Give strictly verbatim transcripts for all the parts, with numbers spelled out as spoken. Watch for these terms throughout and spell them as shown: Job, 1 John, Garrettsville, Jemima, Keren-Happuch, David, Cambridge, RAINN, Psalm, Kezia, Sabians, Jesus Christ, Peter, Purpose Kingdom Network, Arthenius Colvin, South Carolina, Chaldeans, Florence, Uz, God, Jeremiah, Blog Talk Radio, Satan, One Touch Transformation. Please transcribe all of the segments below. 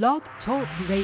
Blog Talk Radio.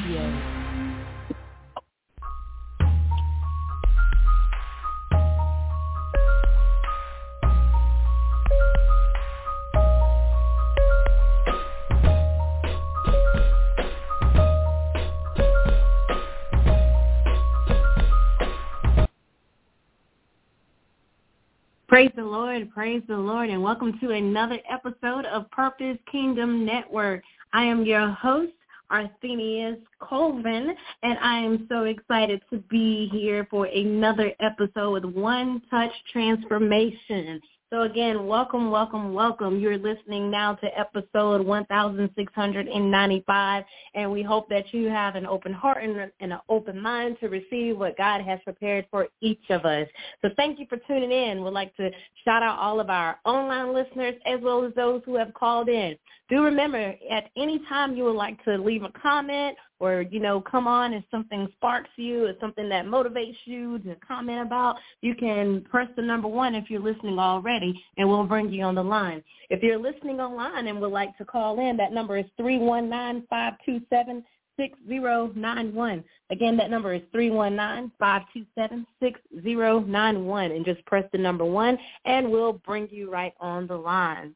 Praise the Lord, praise the Lord, and welcome to another episode of Purpose Kingdom Network. I am your host, Arthenius Colvin, and I am so excited to be here for another episode with One Touch Transformation. So again, welcome, welcome, welcome. You're listening now to episode one thousand six hundred ninety-five, and we hope that you have an open heart and, and an open mind to receive what God has prepared for each of us. So thank you for tuning in. We'd like to shout out all of our online listeners as well as those who have called in. Do remember, at any time you would like to leave a comment or, you know, come on if something sparks you or something that motivates you to comment about, you can press the number one if you're listening already, and we'll bring you on the line. If you're listening online and would like to call in, that number is three one nine, five two seven, six zero nine one. Again, that number is three one nine, five two seven, six zero nine one, and just press the number one, and we'll bring you right on the line.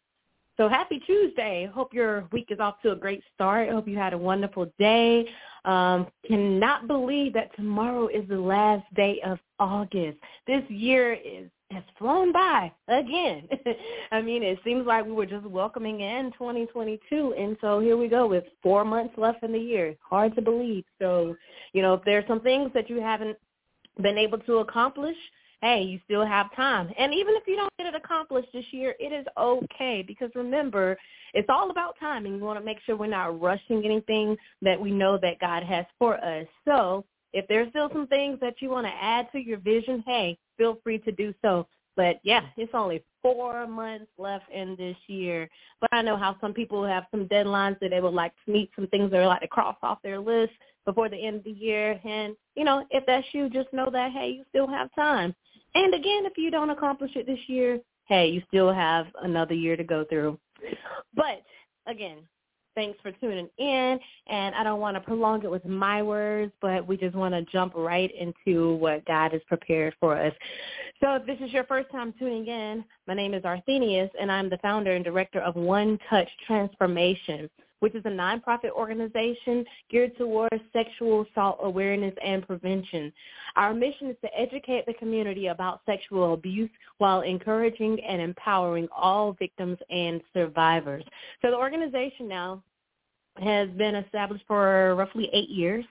So happy Tuesday. Hope your week is off to a great start. Hope you had a wonderful day. Um, cannot believe that tomorrow is the last day of August. This year is has flown by again. I mean, it seems like we were just welcoming in twenty twenty-two, and so here we go with four months left in the year. Hard to believe. So, you know, if there's some things that you haven't been able to accomplish, hey, you still have time. And even if you don't get it accomplished this year, it is okay, because remember, it's all about timing. We want to make sure we're not rushing anything that we know that God has for us. So if there's still some things that you want to add to your vision, hey, feel free to do so. But, yeah, it's only four months left in this year. But I know how some people have some deadlines that they would like to meet, some things they would like to cross off their list before the end of the year. And, you know, if that's you, just know that, hey, you still have time. And, again, if you don't accomplish it this year, hey, you still have another year to go through. But, again, thanks for tuning in, and I don't want to prolong it with my words, but we just want to jump right into what God has prepared for us. So if this is your first time tuning in, my name is Arthenius, and I'm the founder and director of One Touch Transformation, which is a nonprofit organization geared towards sexual assault awareness and prevention. Our mission is to educate the community about sexual abuse while encouraging and empowering all victims and survivors. So the organization now has been established for roughly eight years,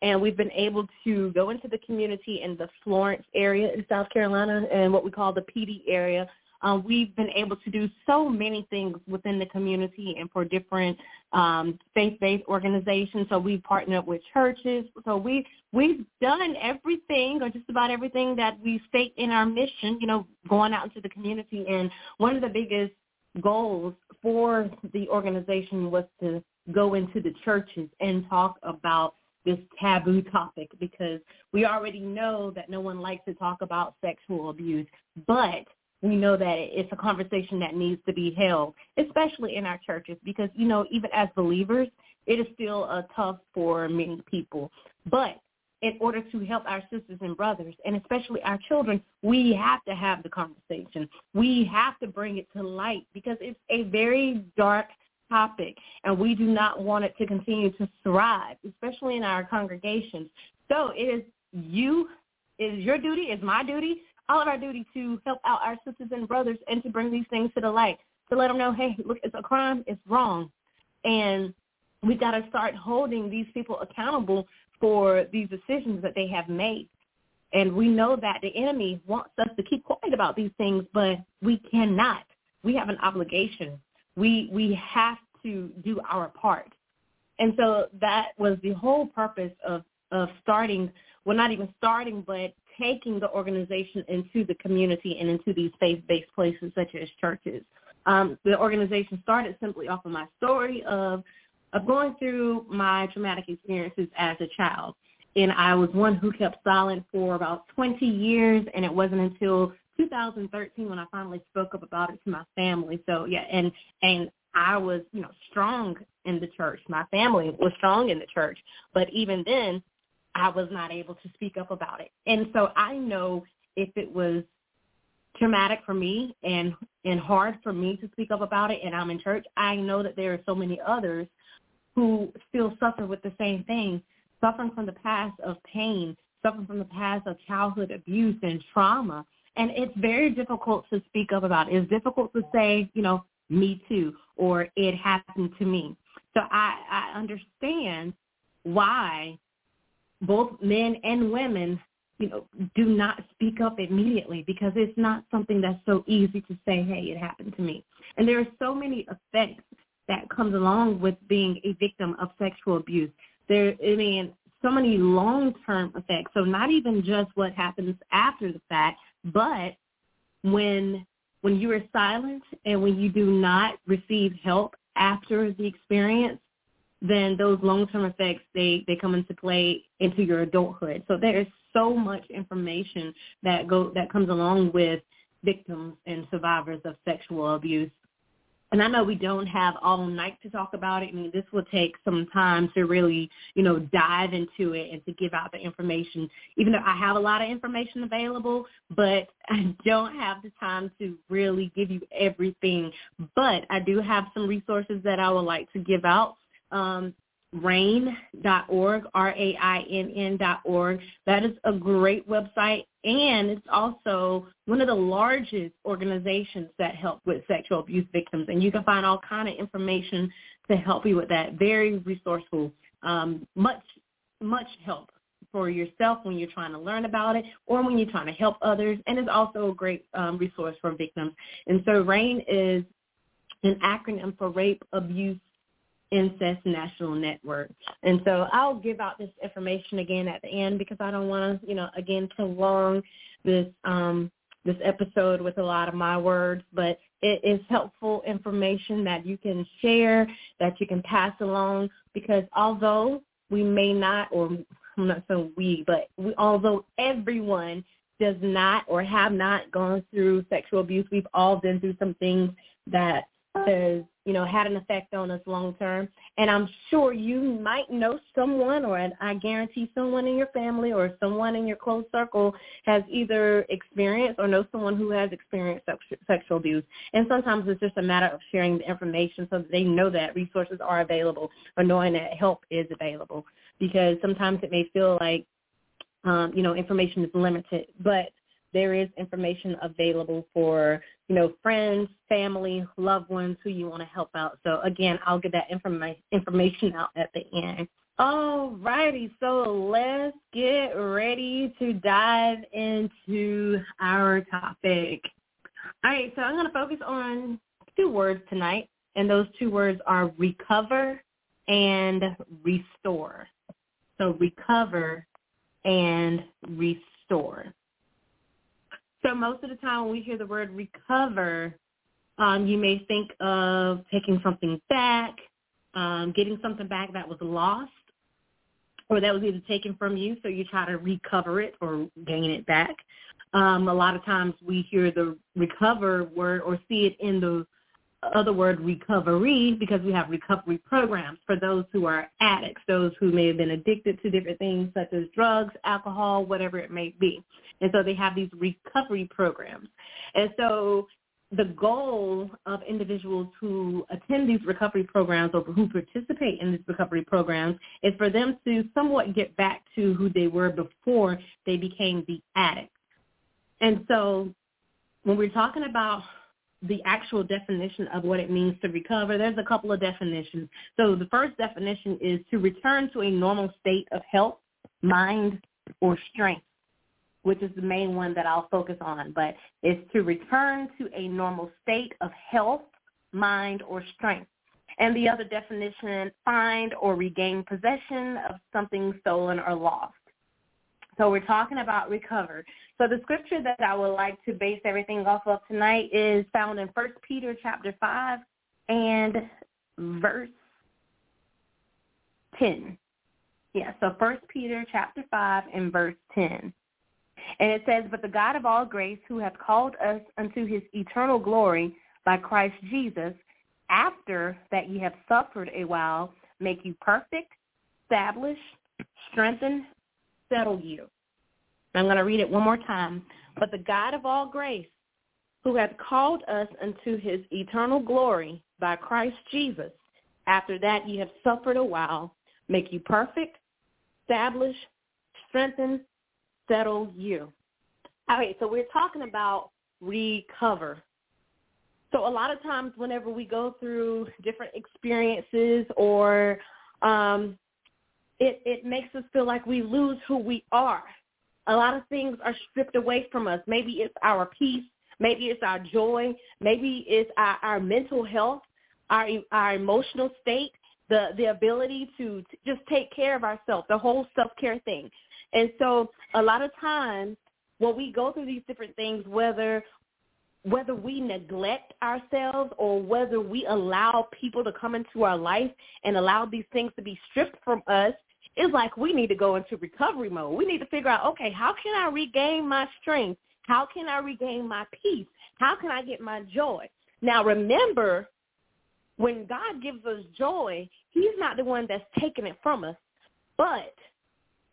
and we've been able to go into the community in the Florence area in South Carolina and what we call the P D area. Um, we've been able to do so many things within the community and for different um, faith-based organizations. So we've partnered with churches. So we, we've done everything, or just about everything, that we state in our mission, you know, going out into the community. And one of the biggest goals for the organization was to go into the churches and talk about this taboo topic, because we already know that no one likes to talk about sexual abuse, but we know that it's a conversation that needs to be held, especially in our churches, because, you know, even as believers, it is still uh, tough for many people. But in order to help our sisters and brothers, and especially our children, we have to have the conversation. We have to bring it to light, because it's a very dark topic, and we do not want it to continue to thrive, especially in our congregations. So it is you, it is your duty, it's my duty, all of our duty to help out our sisters and brothers and to bring these things to the light, to let them know, hey, look, it's a crime, it's wrong. And we've got to start holding these people accountable for these decisions that they have made. And we know that the enemy wants us to keep quiet about these things, but we cannot. We have an obligation. We we have to do our part. And so that was the whole purpose of, of starting, well, not even starting, but taking the organization into the community and into these faith-based places such as churches. Um, the organization started simply off of my story of of going through my traumatic experiences as a child. And I was one who kept silent for about twenty years, and it wasn't until two thousand thirteen when I finally spoke up about it to my family. So, yeah, and, and I was, you know, strong in the church. My family was strong in the church. But even then, I was not able to speak up about it. And so I know if it was traumatic for me and, and hard for me to speak up about it and I'm in church, I know that there are so many others who still suffer with the same thing, suffering from the past of pain, suffering from the past of childhood abuse and trauma. And it's very difficult to speak up about. It's difficult to say, you know, me too, or it happened to me. So I, I understand why both men and women, you know, do not speak up immediately, because it's not something that's so easy to say, hey, it happened to me. And there are so many effects that comes along with being a victim of sexual abuse. There, I mean, so many long-term effects. So not even just what happens after the fact, but when when you are silent and when you do not receive help after the experience, then those long-term effects, they, they come into play into your adulthood. So there is so much information that go that comes along with victims and survivors of sexual abuse. And I know we don't have all night to talk about it. I mean, this will take some time to really, you know, dive into it and to give out the information, even though I have a lot of information available, but I don't have the time to really give you everything. But I do have some resources that I would like to give out. Um, rainn dot org, R A I N N dot org. That is a great website, and it's also one of the largest organizations that help with sexual abuse victims, and you can find all kind of information to help you with that. Very resourceful, um, much, much help for yourself when you're trying to learn about it or when you're trying to help others, and it's also a great um, resource for victims. And so RAINN is an acronym for Rape, Abuse, Incest National Network. And so I'll give out this information again at the end, because I don't want to, you know, again, prolong this um, this episode with a lot of my words, but it is helpful information that you can share, that you can pass along, because although we may not, or I'm not saying we, but we, although everyone does not or have not gone through sexual abuse, we've all been through some things that has, you know, had an effect on us long term. And I'm sure you might know someone, or I guarantee someone in your family or someone in your close circle has either experienced or knows someone who has experienced sexual abuse. And sometimes it's just a matter of sharing the information so that they know that resources are available, or knowing that help is available, because sometimes it may feel like, um, you know, information is limited, but there is information available for, you know, friends, family, loved ones who you want to help out. So, again, I'll get that informa- information out at the end. All righty, so let's get ready to dive into our topic. All right, so I'm going to focus on two words tonight, and those two words are recover and restore. So recover and restore. So most of the time when we hear the word recover, um, you may think of taking something back, um, getting something back that was lost or that was either taken from you, so you try to recover it or gain it back. Um, a lot of times we hear the recover word or see it in the other word recovery, because we have recovery programs for those who are addicts, those who may have been addicted to different things such as drugs, alcohol, whatever it may be. And so they have these recovery programs. And so the goal of individuals who attend these recovery programs or who participate in these recovery programs is for them to somewhat get back to who they were before they became the addict. And so when we're talking about the actual definition of what it means to recover, there's a couple of definitions. So the first definition is to return to a normal state of health, mind, or strength, which is the main one that I'll focus on. But it's to return to a normal state of health, mind, or strength. And the other definition, find or regain possession of something stolen or lost. So we're talking about recover. So the scripture that I would like to base everything off of tonight is found in First Peter chapter five and verse ten. Yeah, so First Peter chapter five and verse ten. And it says, "But the God of all grace, who hath called us unto his eternal glory by Christ Jesus, after that you have suffered a while, make you perfect, establish, strengthen, settle you. I'm going to read it one more time. But the God of all grace, who hath called us unto his eternal glory by Christ Jesus, after that ye have suffered a while, make you perfect, establish, strengthen, settle you. All right, so we're talking about recover. So a lot of times whenever we go through different experiences or um, it, it makes us feel like we lose who we are. A lot of things are stripped away from us. Maybe it's our peace. Maybe it's our joy. Maybe it's our, our mental health, our our emotional state, the, the ability to, to just take care of ourselves, the whole self-care thing. And so a lot of times when we go through these different things, whether whether we neglect ourselves or whether we allow people to come into our life and allow these things to be stripped from us, it's like we need to go into recovery mode. We need to figure out, okay, how can I regain my strength? How can I regain my peace? How can I get my joy? Now, remember, when God gives us joy, he's not the one that's taking it from us. But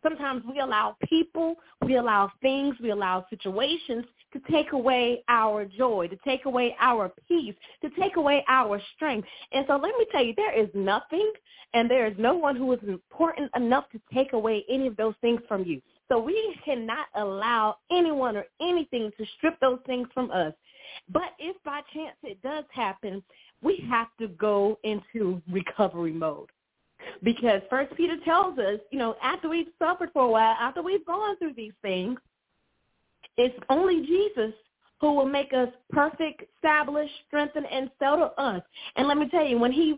sometimes we allow people, we allow things, we allow situations to take away our joy, to take away our peace, to take away our strength. And so let me tell you, there is nothing and there is no one who is important enough to take away any of those things from you. So we cannot allow anyone or anything to strip those things from us. But if by chance it does happen, we have to go into recovery mode. Because First Peter tells us, you know, after we've suffered for a while, after we've gone through these things, it's only Jesus who will make us perfect, establish, strengthen, and settle us. And let me tell you, when he,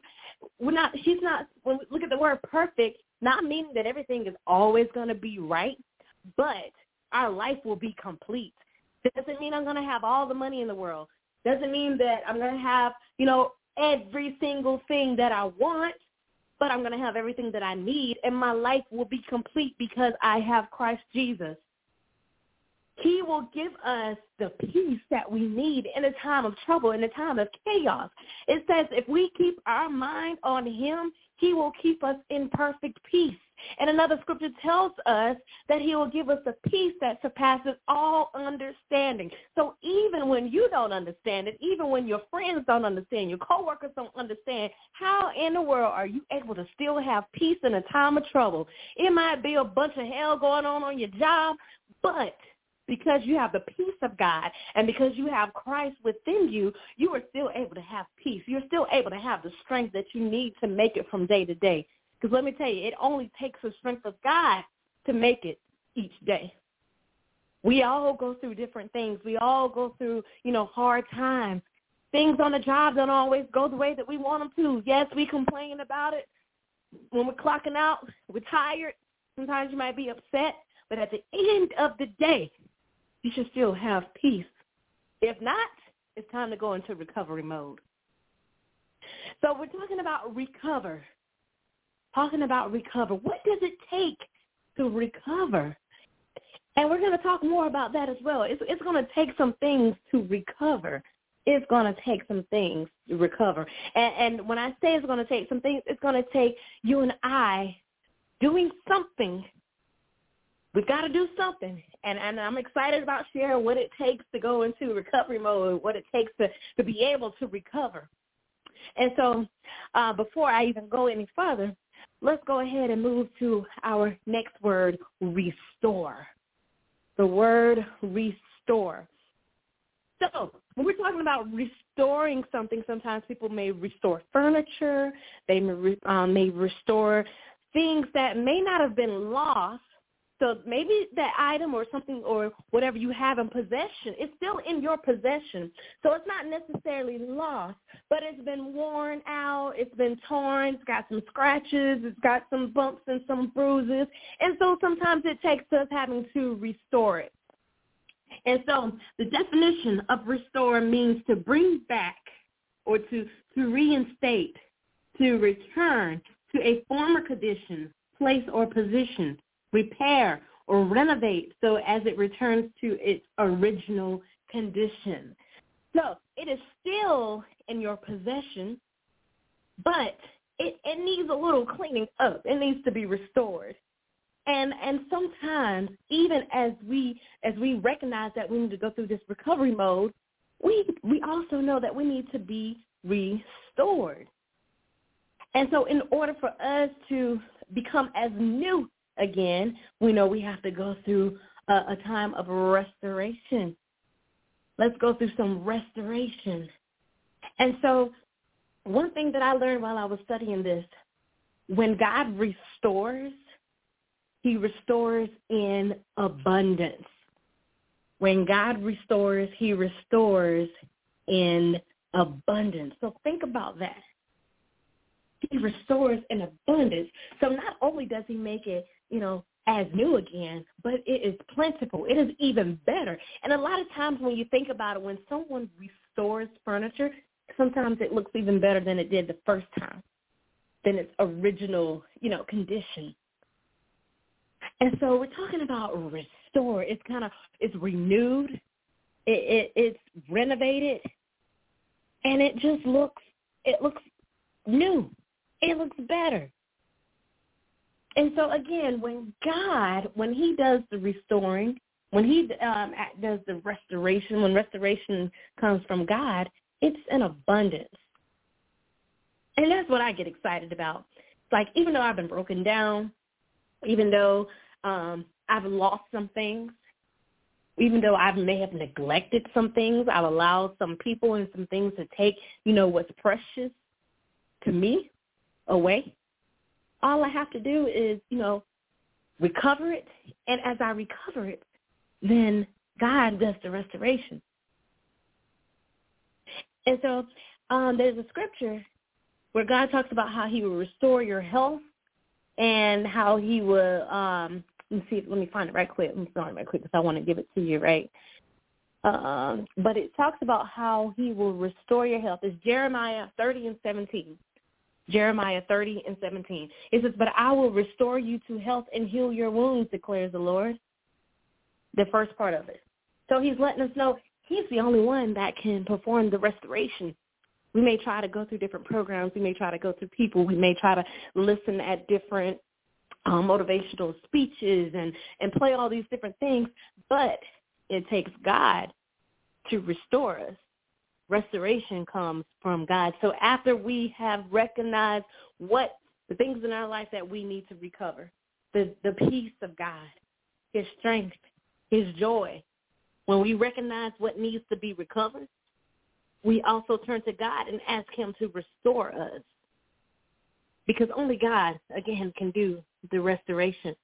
we're not, he's not, when we look at the word perfect, not meaning that everything is always going to be right, but our life will be complete. Doesn't mean I'm going to have all the money in the world. Doesn't mean that I'm going to have, you know, every single thing that I want, but I'm going to have everything that I need, and my life will be complete because I have Christ Jesus. He will give us the peace that we need in a time of trouble, in a time of chaos. It says if we keep our mind on him, he will keep us in perfect peace. And another scripture tells us that he will give us a peace that surpasses all understanding. So even when you don't understand it, even when your friends don't understand, your coworkers don't understand, how in the world are you able to still have peace in a time of trouble? It might be a bunch of hell going on on your job, but because you have the peace of God and because you have Christ within you, you are still able to have peace. You're still able to have the strength that you need to make it from day to day. Because let me tell you, it only takes the strength of God to make it each day. We all go through different things. We all go through, you know, hard times. Things on the job don't always go the way that we want them to. Yes, we complain about it. When we're clocking out, we're tired. Sometimes you might be upset. But at the end of the day, you should still have peace. If not, it's time to go into recovery mode. So we're talking about recover. Talking about recover. What does it take to recover? And we're going to talk more about that as well. It's, it's going to take some things to recover. It's going to take some things to recover. And, and when I say it's going to take some things, it's going to take you and I doing something. We've got to do something. And, and I'm excited about sharing what it takes to go into recovery mode, what it takes to, to be able to recover. And so uh, before I even go any further, let's go ahead and move to our next word, restore. The word restore. So when we're talking about restoring something, sometimes people may restore furniture. They may, uh, may restore things that may not have been lost. So maybe that item or something or whatever you have in possession is still in your possession. So it's not necessarily lost, but it's been worn out. It's been torn. It's got some scratches. It's got some bumps and some bruises. And so sometimes it takes us having to restore it. And so the definition of restore means to bring back or to, to reinstate, to return to a former condition, place, or position. Repair or renovate so as it returns to its original condition. So it is still in your possession. but it, it needs a little cleaning up. It needs to be restored. And and sometimes, even as we as we recognize that we need to go through this recovery mode, we we also know that we need to be restored. And so in order for us to become as new again, we know we have to go through a, a time of restoration. Let's go through some restoration. And so one thing that I learned while I was studying this, when God restores, he restores in abundance. When God restores, he restores in abundance. So think about that. He restores in abundance. So not only does he make it, you know, as new again, but it is plentiful. It is even better. And a lot of times when you think about it, when someone restores furniture, sometimes it looks even better than it did the first time, than its original, you know, condition. And so we're talking about restore. It's kind of, it's renewed. It, it, it's renovated. And it just looks, it looks new. It looks better. And so, again, when God, when he does the restoring, when he um, does the restoration, when restoration comes from God, it's an abundance. And that's what I get excited about. It's like, even though I've been broken down, even though um, I've lost some things, even though I may have neglected some things, I've allowed some people and some things to take, you know, what's precious to me away. All I have to do is, you know, recover it. And as I recover it, then God does the restoration. And so um, there's a scripture where God talks about how he will restore your health and how he will, um, let me see, let me find it right quick. Let me find it right quick because I want to give it to you, right? Um, but it talks about how he will restore your health. It's Jeremiah thirty and seventeen. Jeremiah thirty and seventeen. It says, but I will restore you to health and heal your wounds, declares the Lord. The first part of it. So he's letting us know he's the only one that can perform the restoration. We may try to go through different programs. We may try to go through people. We may try to listen at different um, motivational speeches and, and play all these different things. But it takes God to restore us. Restoration comes from God. So after we have recognized what the things in our life that we need to recover, the, the peace of God, his strength, his joy, when we recognize what needs to be recovered, we also turn to God and ask him to restore us, because only God, again, can do the restoration.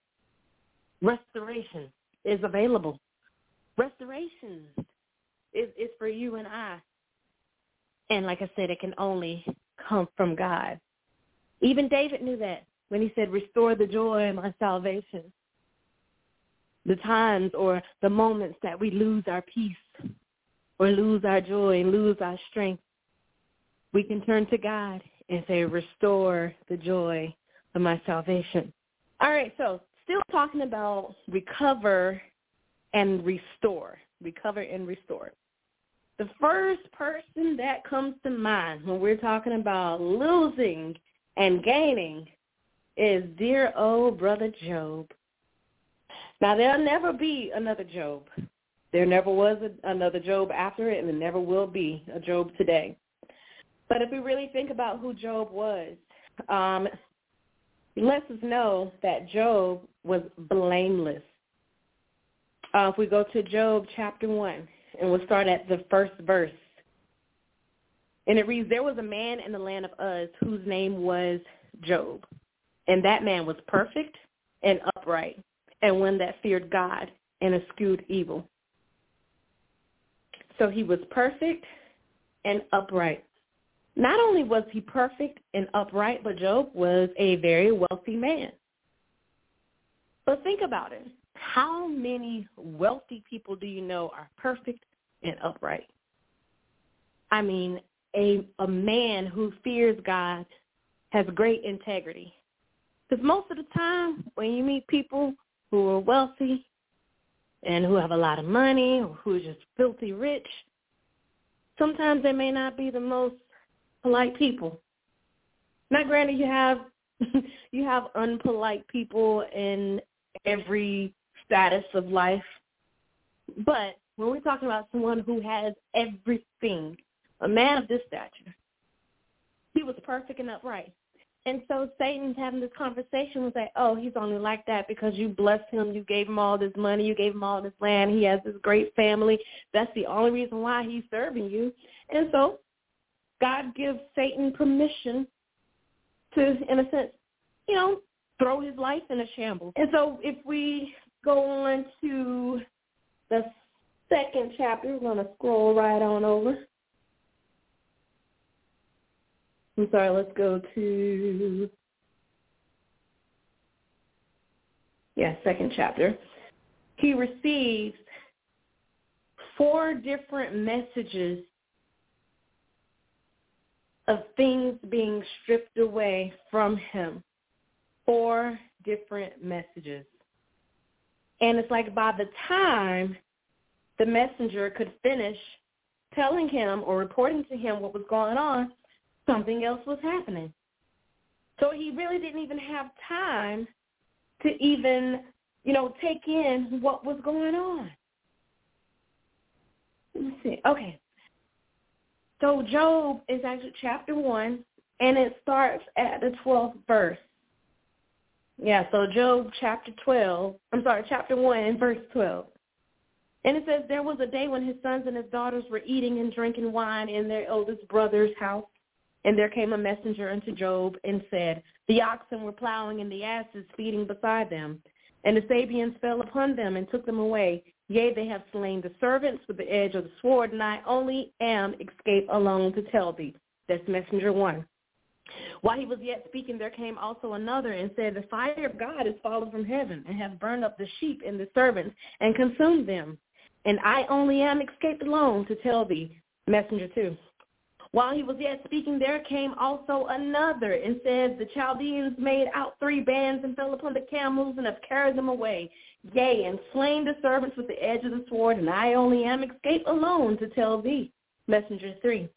Restoration is available. Restoration is, is for you and I. And like I said, it can only come from God. Even David knew that when he said, restore the joy of my salvation. The times or the moments that we lose our peace or lose our joy, lose our strength, we can turn to God and say, restore the joy of my salvation. All right, so still talking about recover and restore. Recover and restore. The first person that comes to mind when we're talking about losing and gaining is dear old brother Job. Now, there'll never be another Job. There never was a, another Job after it, and there never will be a Job today. But if we really think about who Job was, um, it lets us know that Job was blameless. Uh, if we go to Job chapter one, and we'll start at the first verse. And it reads, there was a man in the land of Uz whose name was Job. And that man was perfect and upright, and one that feared God and eschewed evil. So he was perfect and upright. Not only was he perfect and upright, but Job was a very wealthy man. But think about it. How many wealthy people do you know are perfect and upright? I mean, a a man who fears God has great integrity. Because most of the time when you meet people who are wealthy and who have a lot of money or who are just filthy rich, sometimes they may not be the most polite people. Now, granted, you have you have unpolite people in every status of life, but when we're talking about someone who has everything, a man of this stature, he was perfect and upright. And so Satan's having this conversation with, like, oh, he's only like that because you blessed him, you gave him all this money, you gave him all this land, he has this great family. That's the only reason why he's serving you. And so God gives Satan permission to, in a sense, you know, throw his life in a shambles. And so if we go on to the second chapter, we're going to scroll right on over. I'm sorry, let's go to, yeah, second chapter. He receives four different messages of things being stripped away from him. Four different messages. And it's like by the time the messenger could finish telling him or reporting to him what was going on, something else was happening. So he really didn't even have time to even, you know, take in what was going on. Let me see. Okay. So Job is actually chapter one, and it starts at the twelfth verse. Yeah, so Job chapter twelve, I'm sorry, chapter one and verse twelve. And it says, there was a day when his sons and his daughters were eating and drinking wine in their eldest brother's house. And there came a messenger unto Job and said, the oxen were plowing and the asses feeding beside them. And the Sabians fell upon them and took them away. Yea, they have slain the servants with the edge of the sword, and I only am escaped alone to tell thee. That's messenger one. While he was yet speaking, there came also another and said, the fire of God is fallen from heaven and hath burned up the sheep and the servants and consumed them. And I only am escaped alone to tell thee. Messenger two. While he was yet speaking, there came also another and said, the Chaldeans made out three bands and fell upon the camels and have carried them away, yea, and slain the servants with the edge of the sword, and I only am escaped alone to tell thee. Messenger three.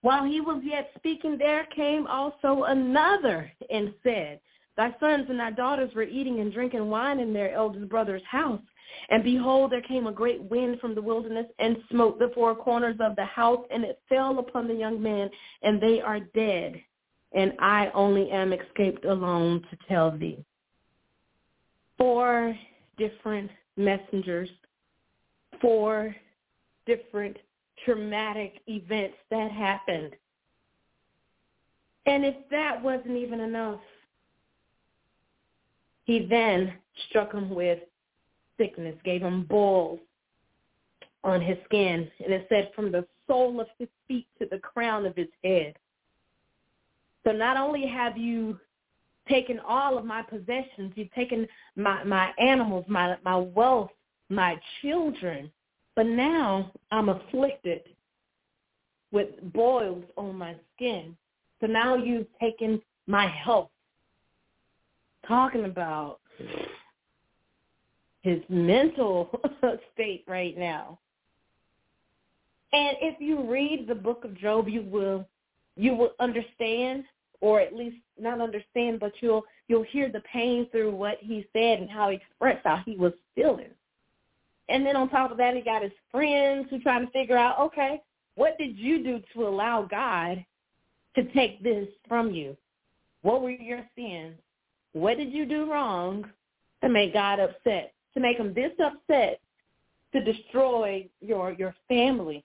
While he was yet speaking, there came also another and said, thy sons and thy daughters were eating and drinking wine in their eldest brother's house. And behold, there came a great wind from the wilderness and smote the four corners of the house, and it fell upon the young men, and they are dead. And I only am escaped alone to tell thee. Four different messengers, four different traumatic events that happened. And if that wasn't even enough, he then struck him with sickness, gave him boils on his skin, and it said from the sole of his feet to the crown of his head. So not only have you taken all of my possessions, you've taken my, my animals, my, my wealth, my children, but now I'm afflicted with boils on my skin. So now you've taken my health. Talking about his mental state right now. And if you read the book of Job, you will you will understand, or at least not understand, but you'll you'll hear the pain through what he said and how he expressed how he was feeling. And then on top of that, he got his friends who trying to figure out, okay, what did you do to allow God to take this from you? What were your sins? What did you do wrong to make God upset? To make him this upset, to destroy your your family,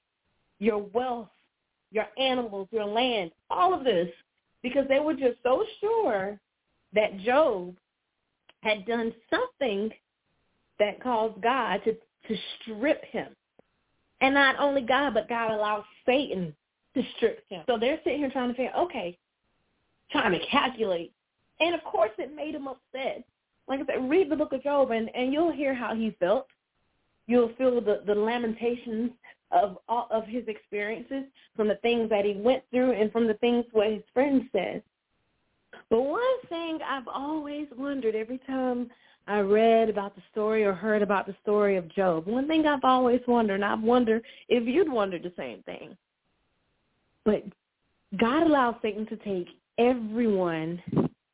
your wealth, your animals, your land, all of this, because they were just so sure that Job had done something that caused God to, to strip him. And not only God, but God allowed Satan to strip him. So they're sitting here trying to figure, okay, trying to calculate. And, of course, it made him upset. Like I said, read the book of Job, and, and you'll hear how he felt. You'll feel the, the lamentations of all of his experiences from the things that he went through and from the things what his friend said. But one thing I've always wondered every time I read about the story or heard about the story of Job, one thing I've always wondered, and I wonder if you'd wondered the same thing, but God allowed Satan to take everyone,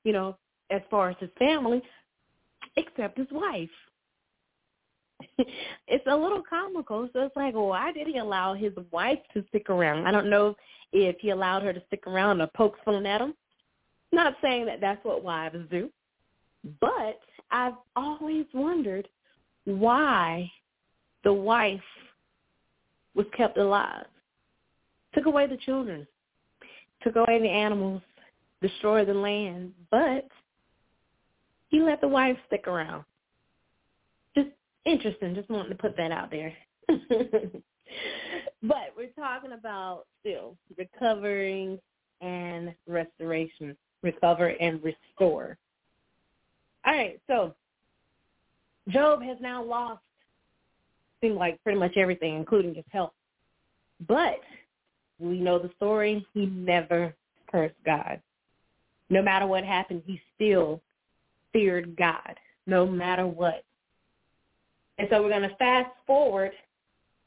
you know, as far as his family, except his wife. It's a little comical. So it's like, why did he allow his wife to stick around? I don't know if he allowed her to stick around or poke fun at him. Not saying that that's what wives do, but I've always wondered why the wife was kept alive. Took away the children, took away the animals, destroyed the land, but he let the wife stick around. Just interesting, just wanting to put that out there. But we're talking about still recovering and restoration, recover and restore. All right, so Job has now lost, seems like, pretty much everything, including his health. But we know the story. He never cursed God. No matter what happened, he still feared God, no matter what. And so we're going to fast forward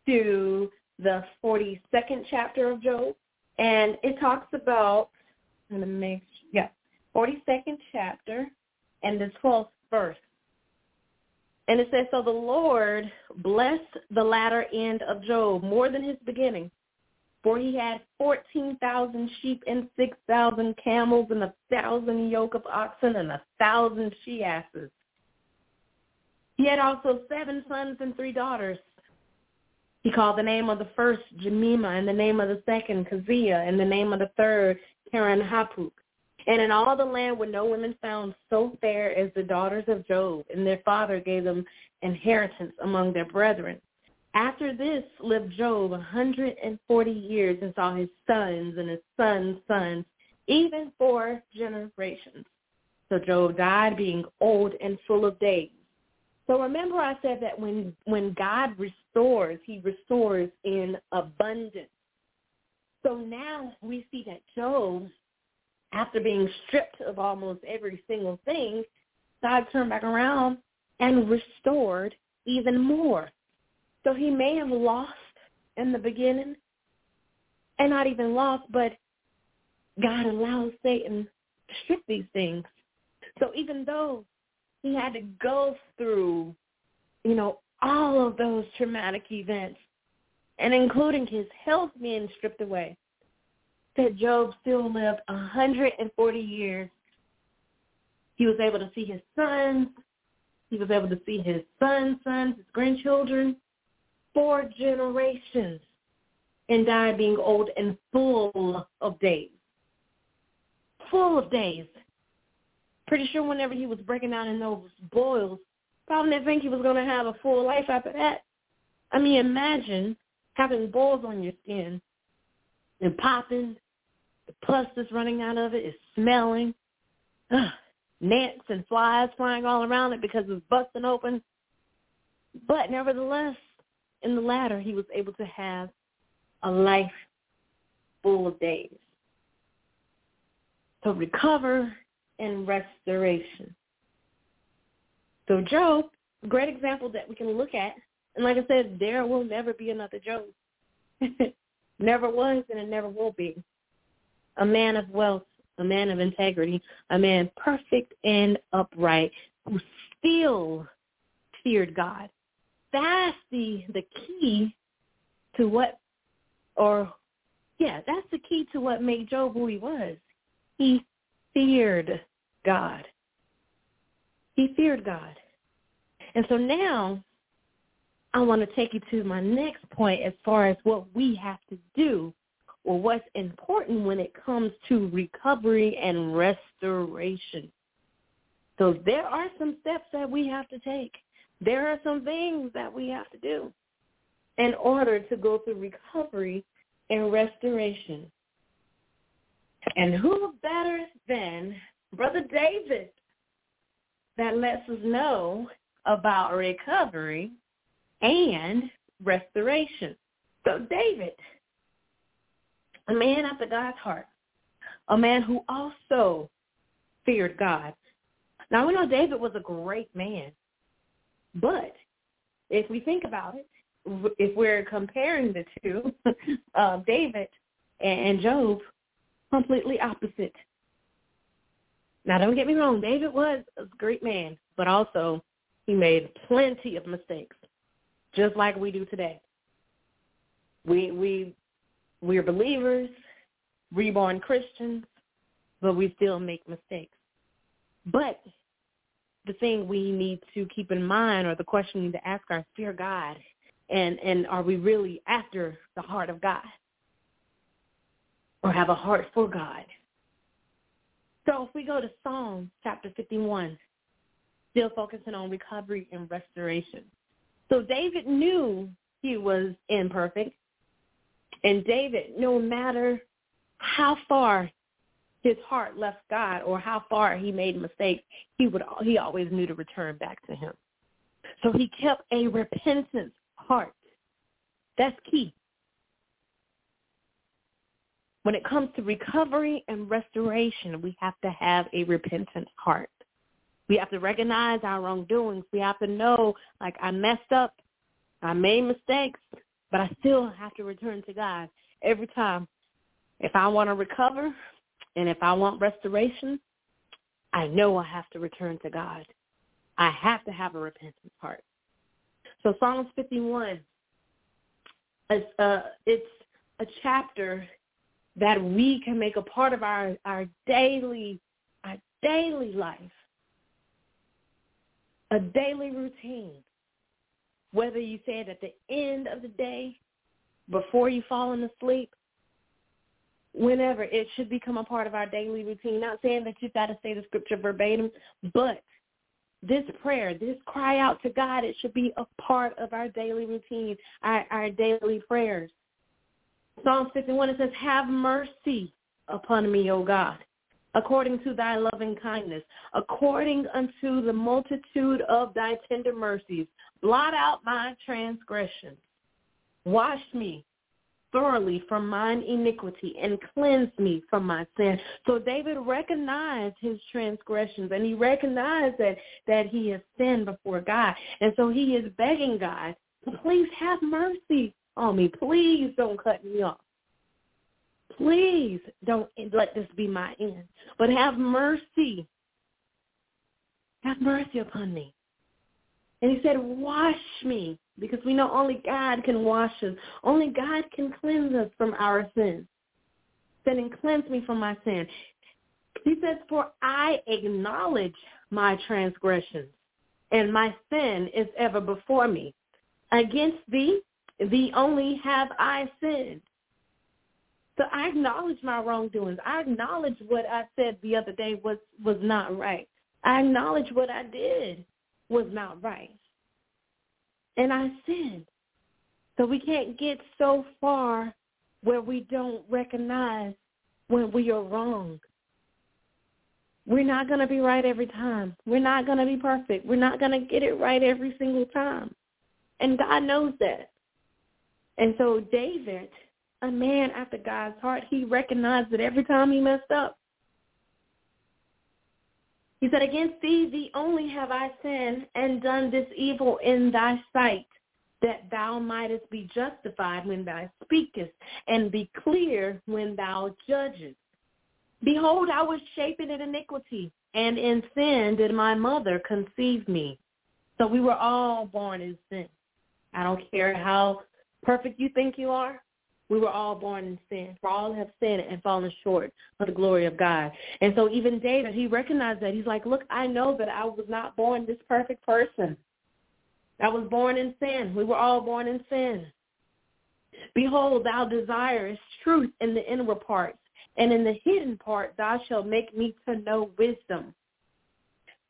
to the forty-second chapter of Job, and it talks about, I'm going to make, yeah, forty-second chapter and the twelfth verse. And it says, so the Lord blessed the latter end of Job more than his beginning, for he had fourteen thousand sheep and six thousand camels and a thousand yoke of oxen and a thousand she-asses. He had also seven sons and three daughters. He called the name of the first Jemima, and the name of the second Kezia, and the name of the third Keren-Happuch. And in all the land were no women found so fair as the daughters of Job, and their father gave them inheritance among their brethren. After this lived Job one hundred forty years and saw his sons and his sons' sons, even four generations. So Job died being old and full of days. So remember I said that when, when God restores, he restores in abundance. So now we see that Job, after being stripped of almost every single thing, God turned back around and restored even more. So he may have lost in the beginning, and not even lost, but God allows Satan to strip these things. So even though he had to go through, you know, all of those traumatic events, and including his health being stripped away, that Job still lived one hundred forty years. He was able to see his sons. He was able to see his sons' sons, his grandchildren, four generations, and died being old and full of days. Full of days. Pretty sure whenever he was breaking out in those boils, probably didn't think he was going to have a full life after that. I mean, imagine having boils on your skin and popping, the pus that's running out of it is smelling, ugh, gnats and flies flying all around it because it's busting open. But nevertheless, in the latter, he was able to have a life full of days. So recover and restoration. So Job, great example that we can look at. And like I said, there will never be another Job. Never was, and it never will be. A man of wealth, a man of integrity, a man perfect and upright who still feared God. That's the, the key to what, or, yeah, that's the key to what made Job who he was. He feared God. He feared God. And so now I want to take you to my next point as far as what we have to do or what's important when it comes to recovery and restoration. So there are some steps that we have to take. There are some things that we have to do in order to go through recovery and restoration. And who better than Brother David that lets us know about recovery and restoration. So David, a man after God's heart, a man who also feared God. Now, we know David was a great man, but if we think about it, if we're comparing the two, uh, David and Job, completely opposite. Now, don't get me wrong. David was a great man, but also he made plenty of mistakes, just like we do today. We we we're believers, reborn Christians, but we still make mistakes. But the thing we need to keep in mind, or the question we need to ask our fear God, and, and are we really after the heart of God, or have a heart for God? So if we go to Psalm chapter fifty-one, still focusing on recovery and restoration. So David knew he was imperfect, and David, no matter how far his heart left God or how far he made mistakes, he would he always knew to return back to him. So he kept a repentance heart. That's key. When it comes to recovery and restoration, we have to have a repentant heart. We have to recognize our wrongdoings. We have to know, like, I messed up, I made mistakes, but I still have to return to God every time. If I want to recover and if I want restoration, I know I have to return to God. I have to have a repentant heart. So Psalms fifty-one, it's a, it's a chapter that we can make a part of our, our daily our daily life, a daily routine. Whether you say it at the end of the day, before you fall asleep, whenever, it should become a part of our daily routine. Not saying that you've got to say the scripture verbatim, but this prayer, this cry out to God, it should be a part of our daily routine, our, our daily prayers. Psalm fifty-one, it says, have mercy upon me, O God, according to thy loving kindness, according unto the multitude of thy tender mercies. Blot out my transgressions. Wash me thoroughly from mine iniquity and cleanse me from my sin. So David recognized his transgressions, and he recognized that, that he has sinned before God. And so he is begging God, please have mercy on me. Please don't cut me off. Please don't let this be my end. But have mercy. Have mercy upon me. And he said, wash me, because we know only God can wash us. Only God can cleanse us from our sins. Sin and cleanse me from my sin. He says, for I acknowledge my transgressions, and my sin is ever before me. Against thee, thee only have I sinned. So I acknowledge my wrongdoings. I acknowledge what I said the other day was, was not right. I acknowledge what I did was not right. And I sinned. So we can't get so far where we don't recognize when we are wrong. We're not going to be right every time. We're not going to be perfect. We're not going to get it right every single time. And God knows that. And so David, a man after God's heart, he recognized that every time he messed up. He said, against thee, thee only have I sinned and done this evil in thy sight, that thou mightest be justified when thou speakest and be clear when thou judgest. Behold, I was shapen in iniquity, and in sin did my mother conceive me. So we were all born in sin. I don't care how perfect you think you are, we were all born in sin. For all have sinned and fallen short of the glory of God. And so even David, he recognized that. He's like, look, I know that I was not born this perfect person. I was born in sin. We were all born in sin. Behold, thou desirest truth in the inward parts, and in the hidden part thou shalt make me to know wisdom.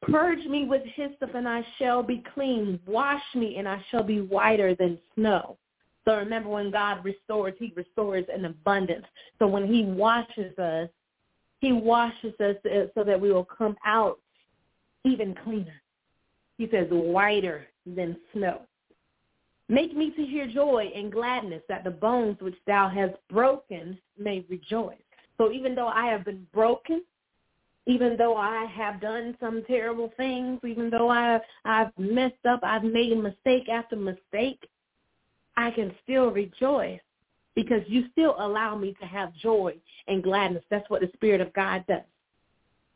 Purge me with hyssop, and I shall be clean. Wash me, and I shall be whiter than snow. So remember, when God restores, he restores in abundance. So when he washes us, he washes us so that we will come out even cleaner. He says, whiter than snow. Make me to hear joy and gladness, that the bones which thou hast broken may rejoice. So even though I have been broken, even though I have done some terrible things, even though I, I've messed up, I've made mistake after mistake, I can still rejoice, because you still allow me to have joy and gladness. That's what the Spirit of God does.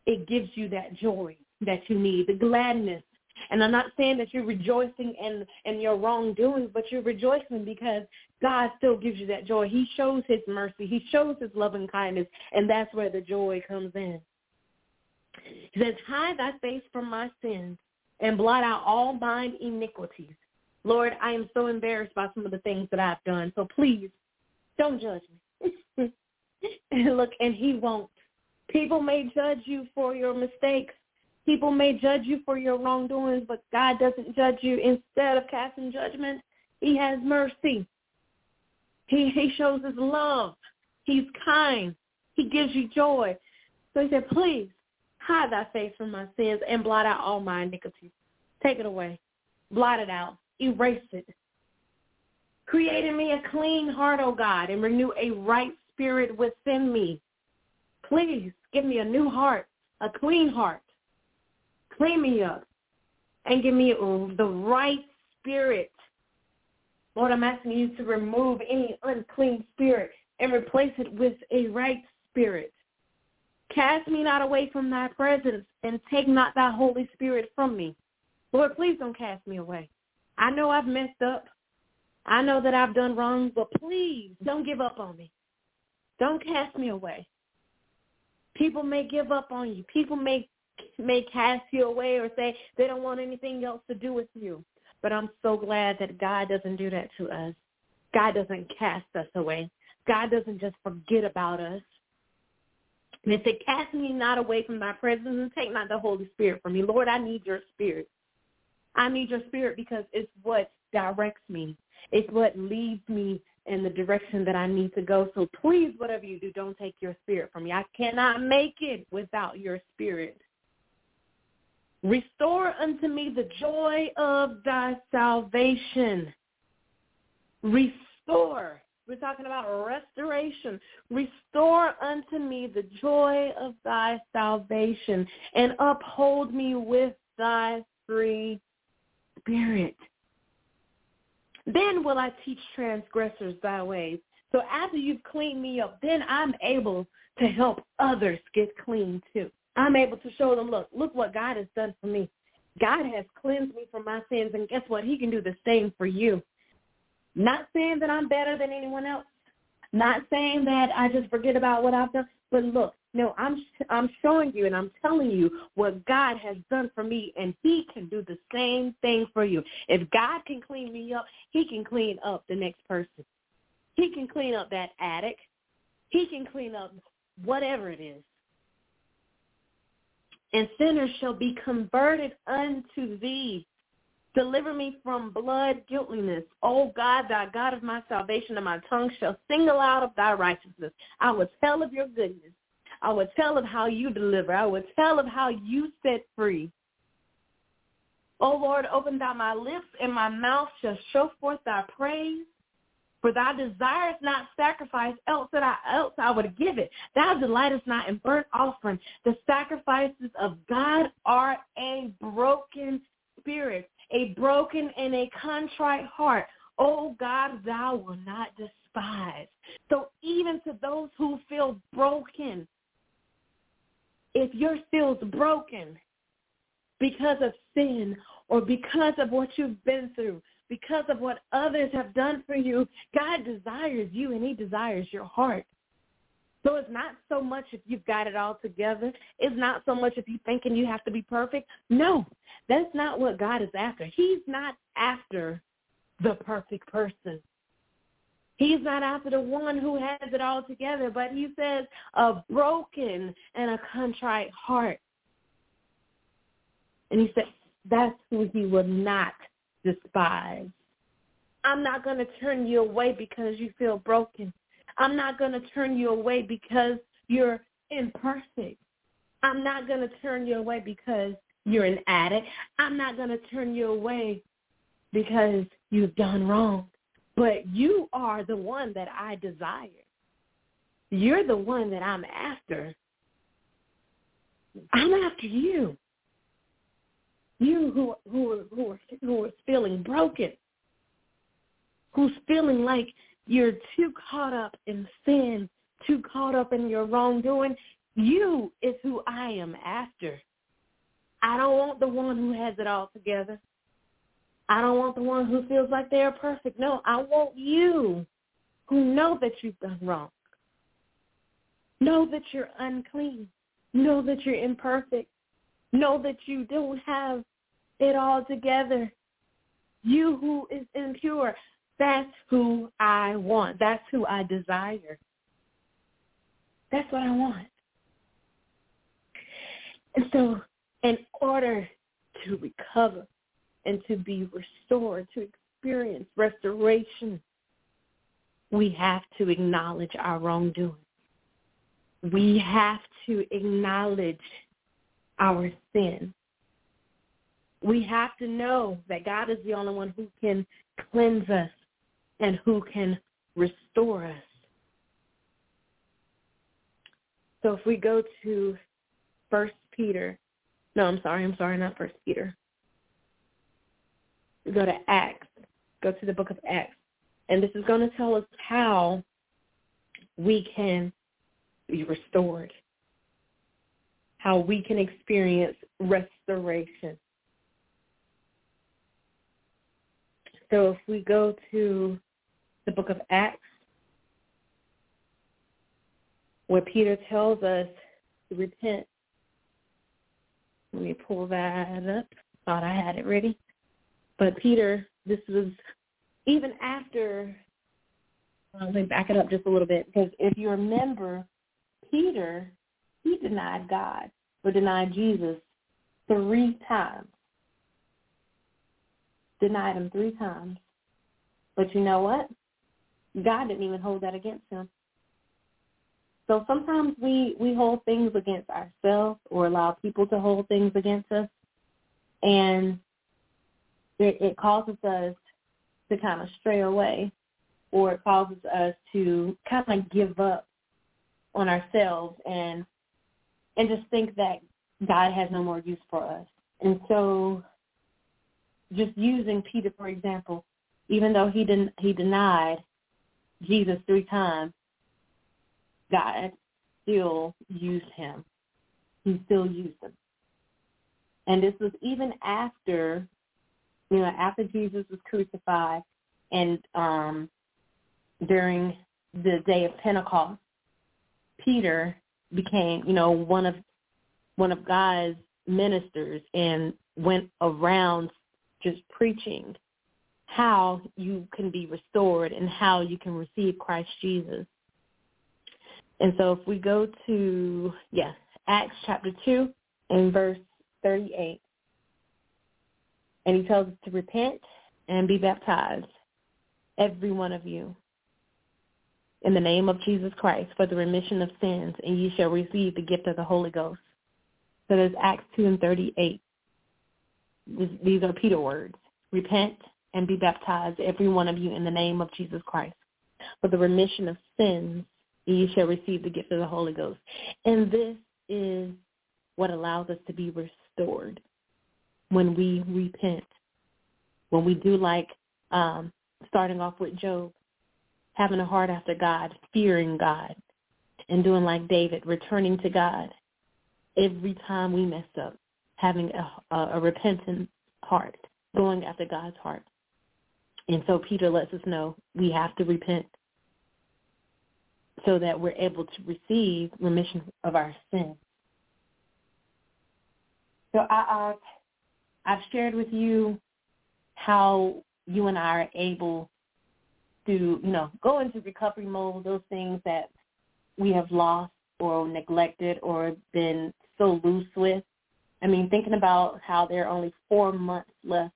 it gives you that joy that you need, the gladness. And I'm not saying that you're rejoicing in, in your wrongdoings, but you're rejoicing because God still gives you that joy. He shows his mercy. He shows his loving kindness, and that's where the joy comes in. He says, hide thy face from my sins and blot out all mine iniquities. Lord, I am so embarrassed by some of the things that I've done, so please don't judge me. And look, and he won't. People may judge you for your mistakes. People may judge you for your wrongdoings, but God doesn't judge you. Instead of casting judgment, he has mercy. He, he shows his love. He's kind. He gives you joy. So he said, please hide thy face from my sins and blot out all my iniquities. Take it away. Blot it out. Erase it. Create in me a clean heart, O God, and renew a right spirit within me. Please give me a new heart, a clean heart. Clean me up and give me the right spirit. Lord, I'm asking you to remove any unclean spirit and replace it with a right spirit. Cast me not away from thy presence and take not thy Holy Spirit from me. Lord, please don't cast me away. I know I've messed up. I know that I've done wrong, but please don't give up on me. Don't cast me away. People may give up on you. People may may cast you away or say they don't want anything else to do with you. But I'm so glad that God doesn't do that to us. God doesn't cast us away. God doesn't just forget about us. And it said, cast me not away from thy presence and take not the Holy Spirit from me. Lord, I need your spirit. I need your spirit because it's what directs me. It's what leads me in the direction that I need to go. So please, whatever you do, don't take your spirit from me. I cannot make it without your spirit. Restore unto me the joy of thy salvation. Restore. We're talking about restoration. Restore unto me the joy of thy salvation and uphold me with thy free spirit. Then will I teach transgressors thy ways. So after you've cleaned me up, then I'm able to help others get clean too. I'm able to show them, look, look what God has done for me. God has cleansed me from my sins, and guess what? He can do the same for you. Not saying that I'm better than anyone else. Not saying that I just forget about what I've done. But look, no, I'm I'm showing you and I'm telling you what God has done for me, and he can do the same thing for you. If God can clean me up, he can clean up the next person. He can clean up that addict. He can clean up whatever it is. And sinners shall be converted unto thee. Deliver me from blood guiltiness. O God, thy God of my salvation, and my tongue shall sing aloud of thy righteousness. I will tell of your goodness. I will tell of how you deliver. I will tell of how you set free. O Lord, open thou my lips, and my mouth shall show forth thy praise. For thou desirest not sacrifice, else that I else I would give it. Thou delightest not in burnt offering. The sacrifices of God are a broken spirit, a broken and a contrite heart. O God, thou will not despise. So even to those who feel broken, if your feels broken because of sin or because of what you've been through, because of what others have done for you, God desires you and he desires your heart. So it's not so much if you've got it all together. It's not so much if you're thinking you have to be perfect. No, that's not what God is after. He's not after the perfect person. He's not after the one who has it all together, but he says a broken and a contrite heart. And he said that's who he will not despise. I'm not going to turn you away because you feel broken. I'm not going to turn you away because you're imperfect. I'm not going to turn you away because you're an addict. I'm not going to turn you away because you've done wrong. But you are the one that I desire. You're the one that I'm after. I'm after you. You who who who who is feeling broken, who's feeling like you're too caught up in sin, too caught up in your wrongdoing, You is who I am after. I don't want the one who has it all together. I don't want the one who feels like they're perfect. No, I want you who know that you've done wrong. Know that you're unclean. Know that you're imperfect. Know that you don't have it all together. You who is impure, that's who I want. That's who I desire. That's what I want. And so in order to recover and to be restored, to experience restoration, we have to acknowledge our wrongdoing. We have to acknowledge our sin. We have to know that God is the only one who can cleanse us and who can restore us. So if we go to First Peter, no, I'm sorry, I'm sorry, not First Peter. We go to Acts, go to the book of Acts, and this is going to tell us how we can be restored, how we can experience restoration. So if we go to the book of Acts, where Peter tells us to repent. Let me pull that up. Thought I had it ready. But Peter, this was even after, uh, let me back it up just a little bit, because if you remember, Peter, he denied God or denied Jesus three times. Denied him three times. But you know what? God didn't even hold that against him. So sometimes we, we hold things against ourselves or allow people to hold things against us, and it, it causes us to kind of stray away, or it causes us to kind of give up on ourselves and and just think that God has no more use for us. And so just using Peter, for example, even though he didn't, he denied Jesus three times, God still used him. He still used him. And this was even after, you know, after Jesus was crucified and um, during the day of Pentecost, Peter became, you know, one of one of God's ministers and went around just preaching how you can be restored and how you can receive Christ Jesus. And so if we go to, yes, Acts chapter two and verse thirty-eight, and he tells us to repent and be baptized, every one of you, in the name of Jesus Christ for the remission of sins, and ye shall receive the gift of the Holy Ghost. So there's Acts two and thirty-eight. These are Peter words. Repent and be baptized, every one of you, in the name of Jesus Christ for the remission of sins, and you shall receive the gift of the Holy Ghost. And this is what allows us to be restored when we repent, when we do like um, starting off with Job, having a heart after God, fearing God, and doing like David, returning to God every time we mess up, having a, a, a repentant heart, going after God's heart. And so Peter lets us know we have to repent, so that we're able to receive remission of our sins. So I, I've, I've shared with you how you and I are able to, you know, go into recovery mode, those things that we have lost or neglected or been so loose with. I mean, thinking about how there are only four months left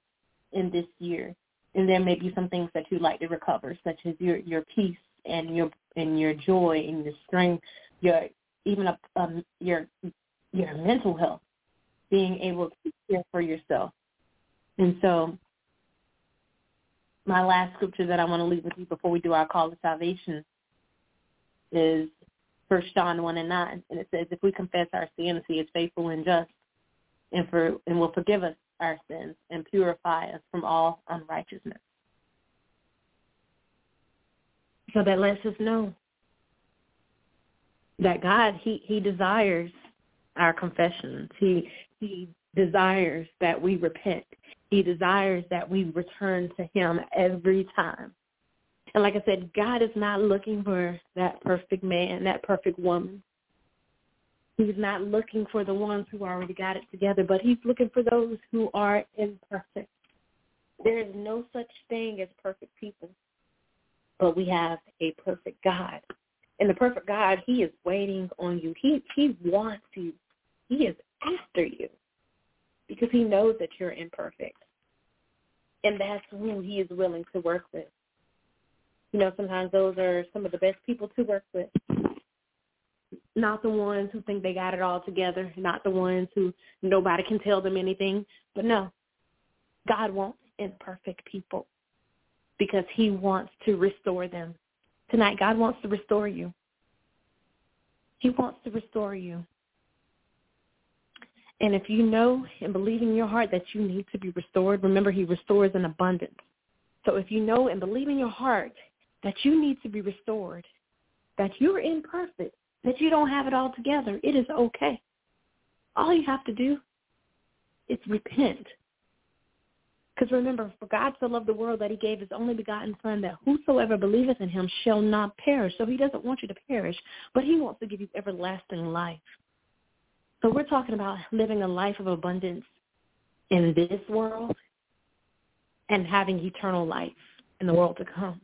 in this year, and there may be some things that you'd like to recover, such as your, your peace, and your and your joy and your strength, your even a, um, your your mental health, being able to care for yourself. And so, my last scripture that I want to leave with you before we do our call to salvation is First John one and nine, and it says, "If we confess our sins, He is faithful and just, and for and will forgive us our sins and purify us from all unrighteousness." So that lets us know that God, he, he desires our confessions. He he desires that we repent. He desires that we return to him every time. And like I said, God is not looking for that perfect man, that perfect woman. He's not looking for the ones who already got it together, but he's looking for those who are imperfect. There is no such thing as perfect people, but we have a perfect God. And the perfect God, he is waiting on you. He he wants you. He is after you because he knows that you're imperfect. And that's who he is willing to work with. You know, sometimes those are some of the best people to work with. Not the ones who think they got it all together, not the ones who nobody can tell them anything. But no, God wants imperfect people because he wants to restore them. Tonight, God wants to restore you. He wants to restore you. And if you know and believe in your heart that you need to be restored, remember, he restores in abundance. So if you know and believe in your heart that you need to be restored, that you're imperfect, that you don't have it all together, it is okay. All you have to do is repent. Because remember, for God so loved the world that he gave his only begotten son, that whosoever believeth in him shall not perish. So he doesn't want you to perish, but he wants to give you everlasting life. So we're talking about living a life of abundance in this world and having eternal life in the world to come.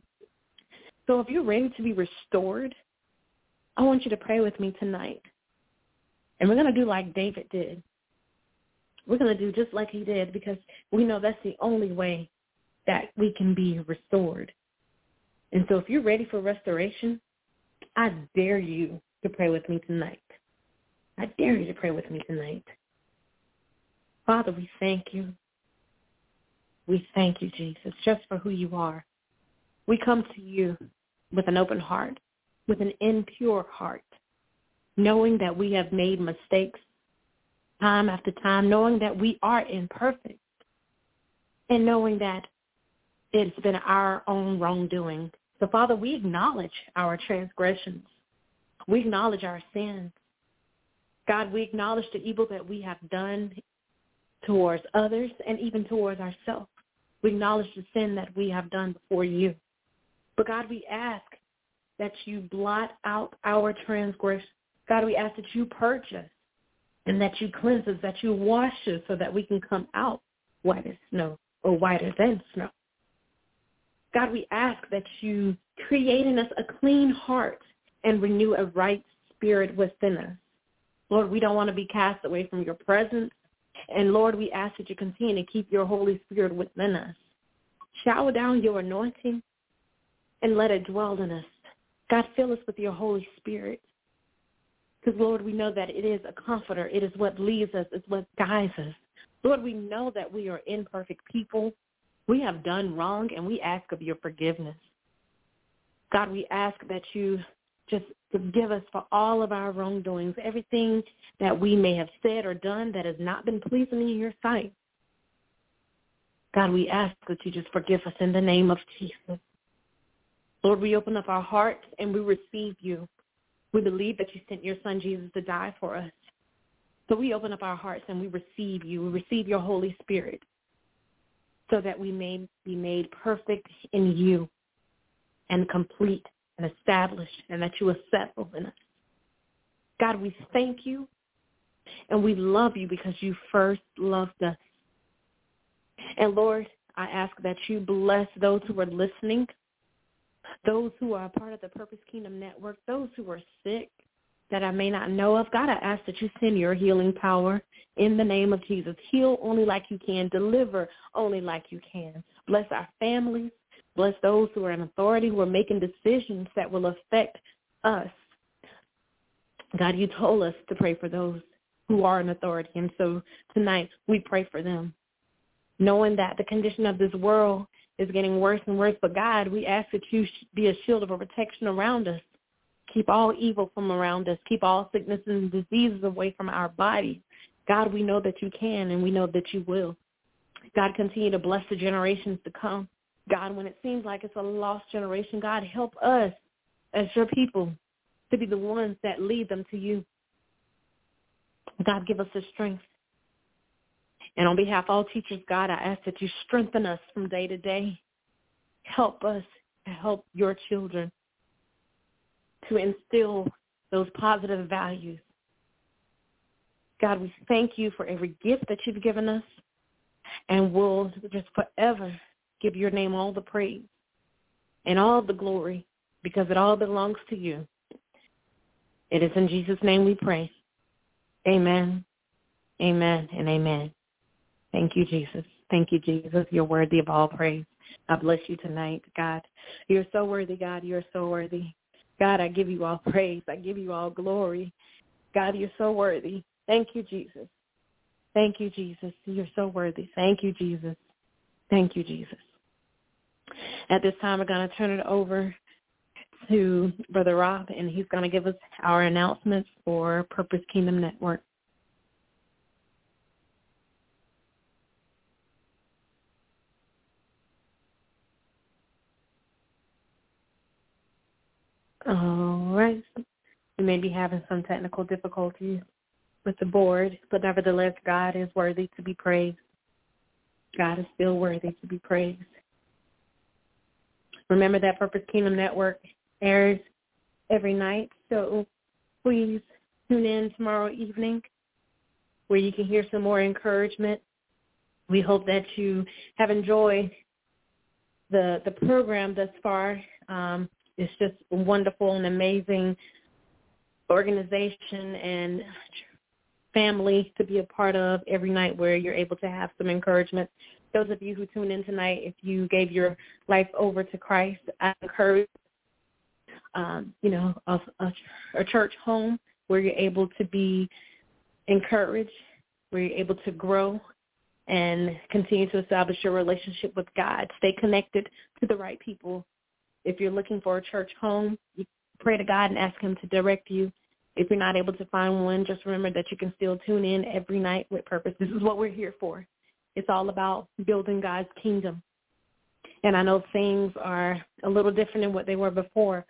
So if you're ready to be restored, I want you to pray with me tonight. And we're going to do like David did. We're going to do just like he did because we know that's the only way that we can be restored. And so if you're ready for restoration, I dare you to pray with me tonight. I dare you to pray with me tonight. Father, we thank you. We thank you, Jesus, just for who you are. We come to you with an open heart, with an impure heart, knowing that we have made mistakes time after time, knowing that we are imperfect, and knowing that it's been our own wrongdoing. So, Father, we acknowledge our transgressions. We acknowledge our sins. God, we acknowledge the evil that we have done towards others and even towards ourselves. We acknowledge the sin that we have done before you. But, God, we ask that you blot out our transgressions. God, we ask that you purge us and that you cleanse us, that you wash us so that we can come out white as snow or whiter than snow. God, we ask that you create in us a clean heart and renew a right spirit within us. Lord, we don't want to be cast away from your presence. And Lord, we ask that you continue to keep your Holy Spirit within us. Shower down your anointing and let it dwell in us. God, fill us with your Holy Spirit because, Lord, we know that it is a comforter. It is what leads us. It's what guides us. Lord, we know that we are imperfect people. We have done wrong, and we ask of your forgiveness. God, we ask that you just forgive us for all of our wrongdoings, everything that we may have said or done that has not been pleasing in your sight. God, we ask that you just forgive us in the name of Jesus. Lord, we open up our hearts and we receive you. We believe that you sent your son Jesus to die for us. So we open up our hearts and we receive you. We receive your Holy Spirit so that we may be made perfect in you and complete and established and that you will settle in us. God, we thank you and we love you because you first loved us. And Lord, I ask that you bless those who are listening, those who are a part of the Purpose Kingdom Network, those who are sick that I may not know of. God, I ask that you send your healing power in the name of Jesus. Heal only like you can. Deliver only like you can. Bless our families. Bless those who are in authority, who are making decisions that will affect us. God, you told us to pray for those who are in authority, and so tonight we pray for them, knowing that the condition of this world is getting worse and worse. But God, we ask that you be a shield of a protection around us. Keep all evil from around us. Keep all sickness and diseases away from our body. God, we know that you can, and we know that you will. God, continue to bless the generations to come. God, when it seems like it's a lost generation, God, help us as your people to be the ones that lead them to you. God, give us the strength. And on behalf of all teachers, God, I ask that you strengthen us from day to day. Help us help your children to instill those positive values. God, we thank you for every gift that you've given us, and we'll just forever give your name all the praise and all the glory, because it all belongs to you. It is in Jesus' name we pray. Amen, amen, and amen. Thank you, Jesus. Thank you, Jesus. You're worthy of all praise. I bless you tonight, God. You're so worthy, God. You're so worthy. God, I give you all praise. I give you all glory. God, you're so worthy. Thank you, Jesus. Thank you, Jesus. You're so worthy. Thank you, Jesus. Thank you, Jesus. At this time, we're going to turn it over to Brother Rob, and he's going to give us our announcements for Purpose Kingdom Network. All right. We may be having some technical difficulties with the board, but nevertheless, God is worthy to be praised. God is still worthy to be praised. Remember that Purpose Kingdom Network airs every night, so please tune in tomorrow evening where you can hear some more encouragement. We hope that you have enjoyed the the program thus far. Um, it's just wonderful and amazing organization and family to be a part of every night where you're able to have some encouragement. Those of you who tune in tonight, if you gave your life over to Christ, I encourage Um, you know, a, a, a church home where you're able to be encouraged, where you're able to grow and continue to establish your relationship with God. Stay connected to the right people. If you're looking for a church home, you pray to God and ask him to direct you. If you're not able to find one, just remember that you can still tune in every night with Purpose. This is what we're here for. It's all about building God's kingdom. And I know things are a little different than what they were before,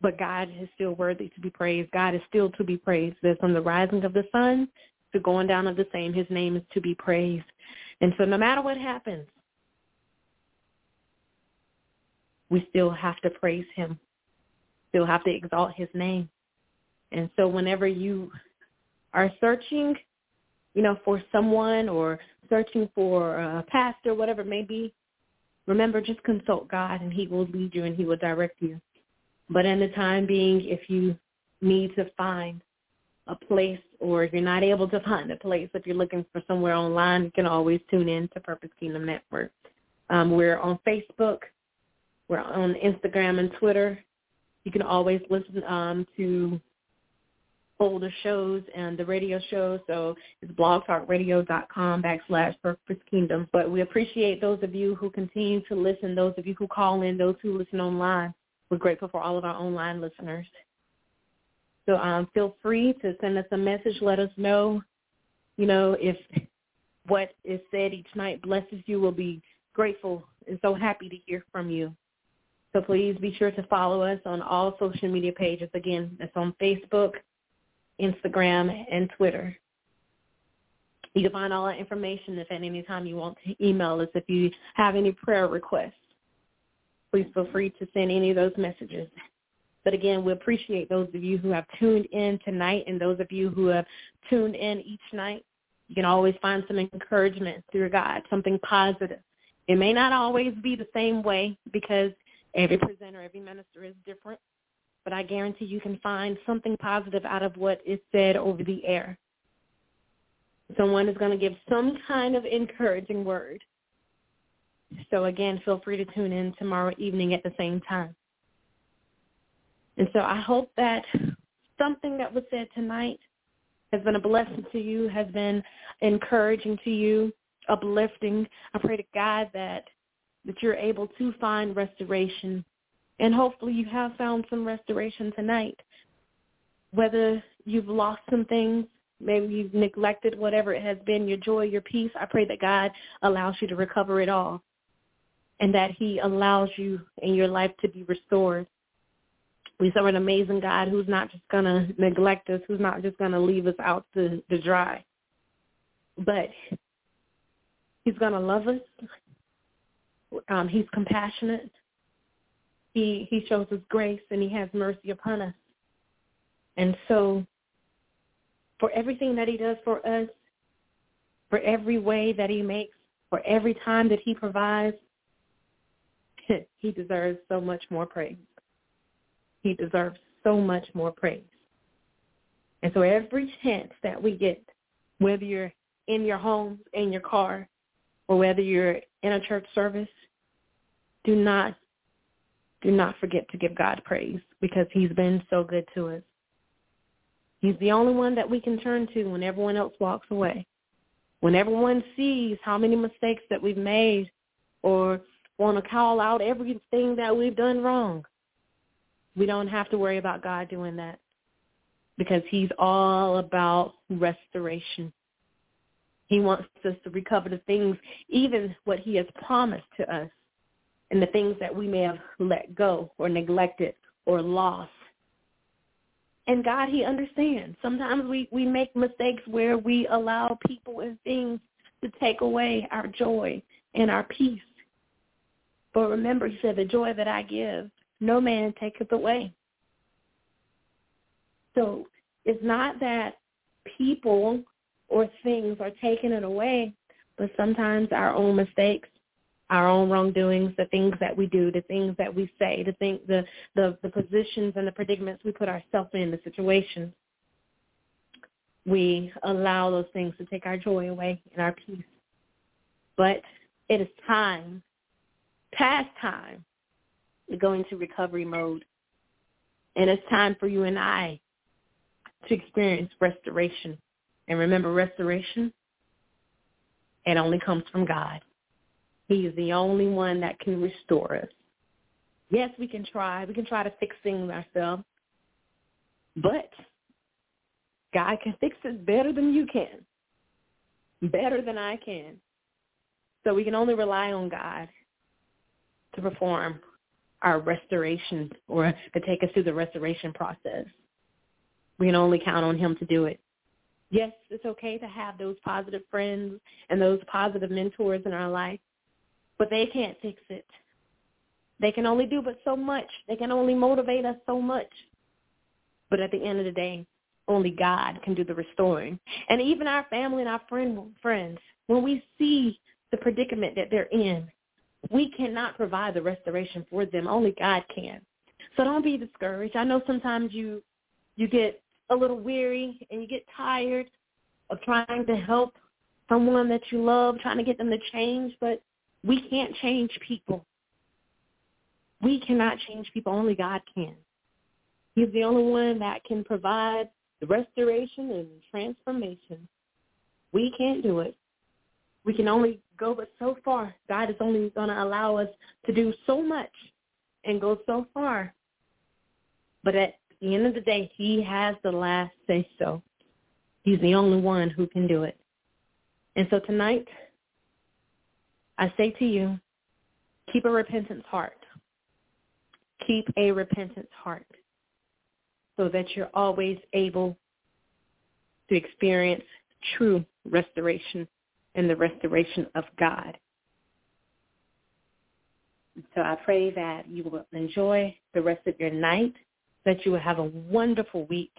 but God is still worthy to be praised. God is still to be praised. That from the rising of the sun to going down of the same, his name is to be praised. And so no matter what happens, we still have to praise him, still have to exalt his name. And so whenever you are searching, you know, for someone or searching for a pastor, whatever it may be, remember, just consult God, and he will lead you and he will direct you. But in the time being, if you need to find a place, or if you're not able to find a place, if you're looking for somewhere online, you can always tune in to Purpose Kingdom Network. Um, we're on Facebook. We're on Instagram and Twitter. You can always listen um, to older shows and the radio shows. So it's blogtalkradio.com backslash Purpose Kingdom. But we appreciate those of you who continue to listen, those of you who call in, those who listen online. We're grateful for all of our online listeners. So um, feel free to send us a message. Let us know, you know, if what is said each night blesses you. We'll be grateful and so happy to hear from you. So please be sure to follow us on all social media pages. Again, that's on Facebook, Instagram, and Twitter. You can find all our information if at any time you want to email us. If you have any prayer requests, please feel free to send any of those messages. But again, we appreciate those of you who have tuned in tonight and those of you who have tuned in each night. You can always find some encouragement through God, something positive. It may not always be the same way because every presenter, every minister is different, but I guarantee you can find something positive out of what is said over the air. Someone is going to give some kind of encouraging word. So, again, feel free to tune in tomorrow evening at the same time. And so I hope that something that was said tonight has been a blessing to you, has been encouraging to you, uplifting. I pray to God that, that you're able to find restoration. And hopefully you have found some restoration tonight. Whether you've lost some things, maybe you've neglected whatever it has been, your joy, your peace, I pray that God allows you to recover it all, and that he allows you in your life to be restored. We serve an amazing God who's not just going to neglect us, who's not just going to leave us out to, to dry. But he's going to love us. Um, he's compassionate. He he shows us grace, and he has mercy upon us. And so for everything that he does for us, for every way that he makes, for every time that he provides, he deserves so much more praise. He deserves so much more praise. And so every chance that we get, whether you're in your home, in your car, or whether you're in a church service, do not do not forget to give God praise, because he's been so good to us. He's the only one that we can turn to when everyone else walks away. When everyone sees how many mistakes that we've made or want to call out everything that we've done wrong, we don't have to worry about God doing that, because he's all about restoration. He wants us to recover the things, even what he has promised to us, and the things that we may have let go or neglected or lost. And God, he understands. Sometimes we, we make mistakes where we allow people and things to take away our joy and our peace. But remember, he said, the joy that I give, no man taketh away. So it's not that people or things are taking it away, but sometimes our own mistakes, our own wrongdoings, the things that we do, the things that we say, the thing, the, the, the positions and the predicaments we put ourselves in, the situations, we allow those things to take our joy away and our peace. But it is time, past time, to go into recovery mode. And it's time for you and I to experience restoration. And remember, restoration, it only comes from God. He is the only one that can restore us. Yes, we can try. We can try to fix things ourselves. But God can fix it better than you can, better than I can. So we can only rely on God to perform our restoration, or to take us through the restoration process. We can only count on him to do it. Yes, it's okay to have those positive friends and those positive mentors in our life, but they can't fix it. They can only do but so much. They can only motivate us so much. But at the end of the day, only God can do the restoring. And even our family and our friend, friends, when we see the predicament that they're in, we cannot provide the restoration for them. Only God can. So don't be discouraged. I know sometimes you you get a little weary and you get tired of trying to help someone that you love, trying to get them to change, but we can't change people. We cannot change people. Only God can. He's the only one that can provide the restoration and transformation. We can't do it. We can only go but so far. God is only going to allow us to do so much and go so far. But at the end of the day, he has the last say-so. He's the only one who can do it. And so tonight, I say to you, keep a repentant heart. Keep a repentant heart so that you're always able to experience true restoration and the restoration of God. So I pray that you will enjoy the rest of your night, that you will have a wonderful week,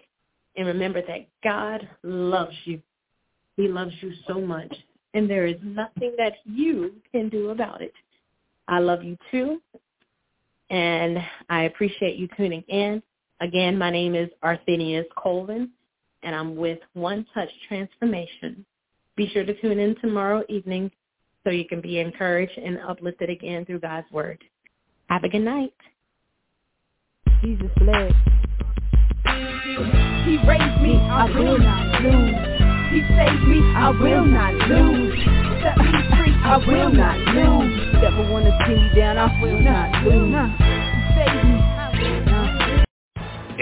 and remember that God loves you. He loves you so much, and there is nothing that you can do about it. I love you too, and I appreciate you tuning in. Again, my name is Arthenius Colvin, and I'm with One Touch Transformation. Be sure to tune in tomorrow evening so you can be encouraged and uplifted again through God's word. Have a good night. Jesus led. He raised me, I will not lose. He saved me, I will not lose. Set me free, I will not lose. Never want to see me down, I will not lose. He saved me, I will not lose.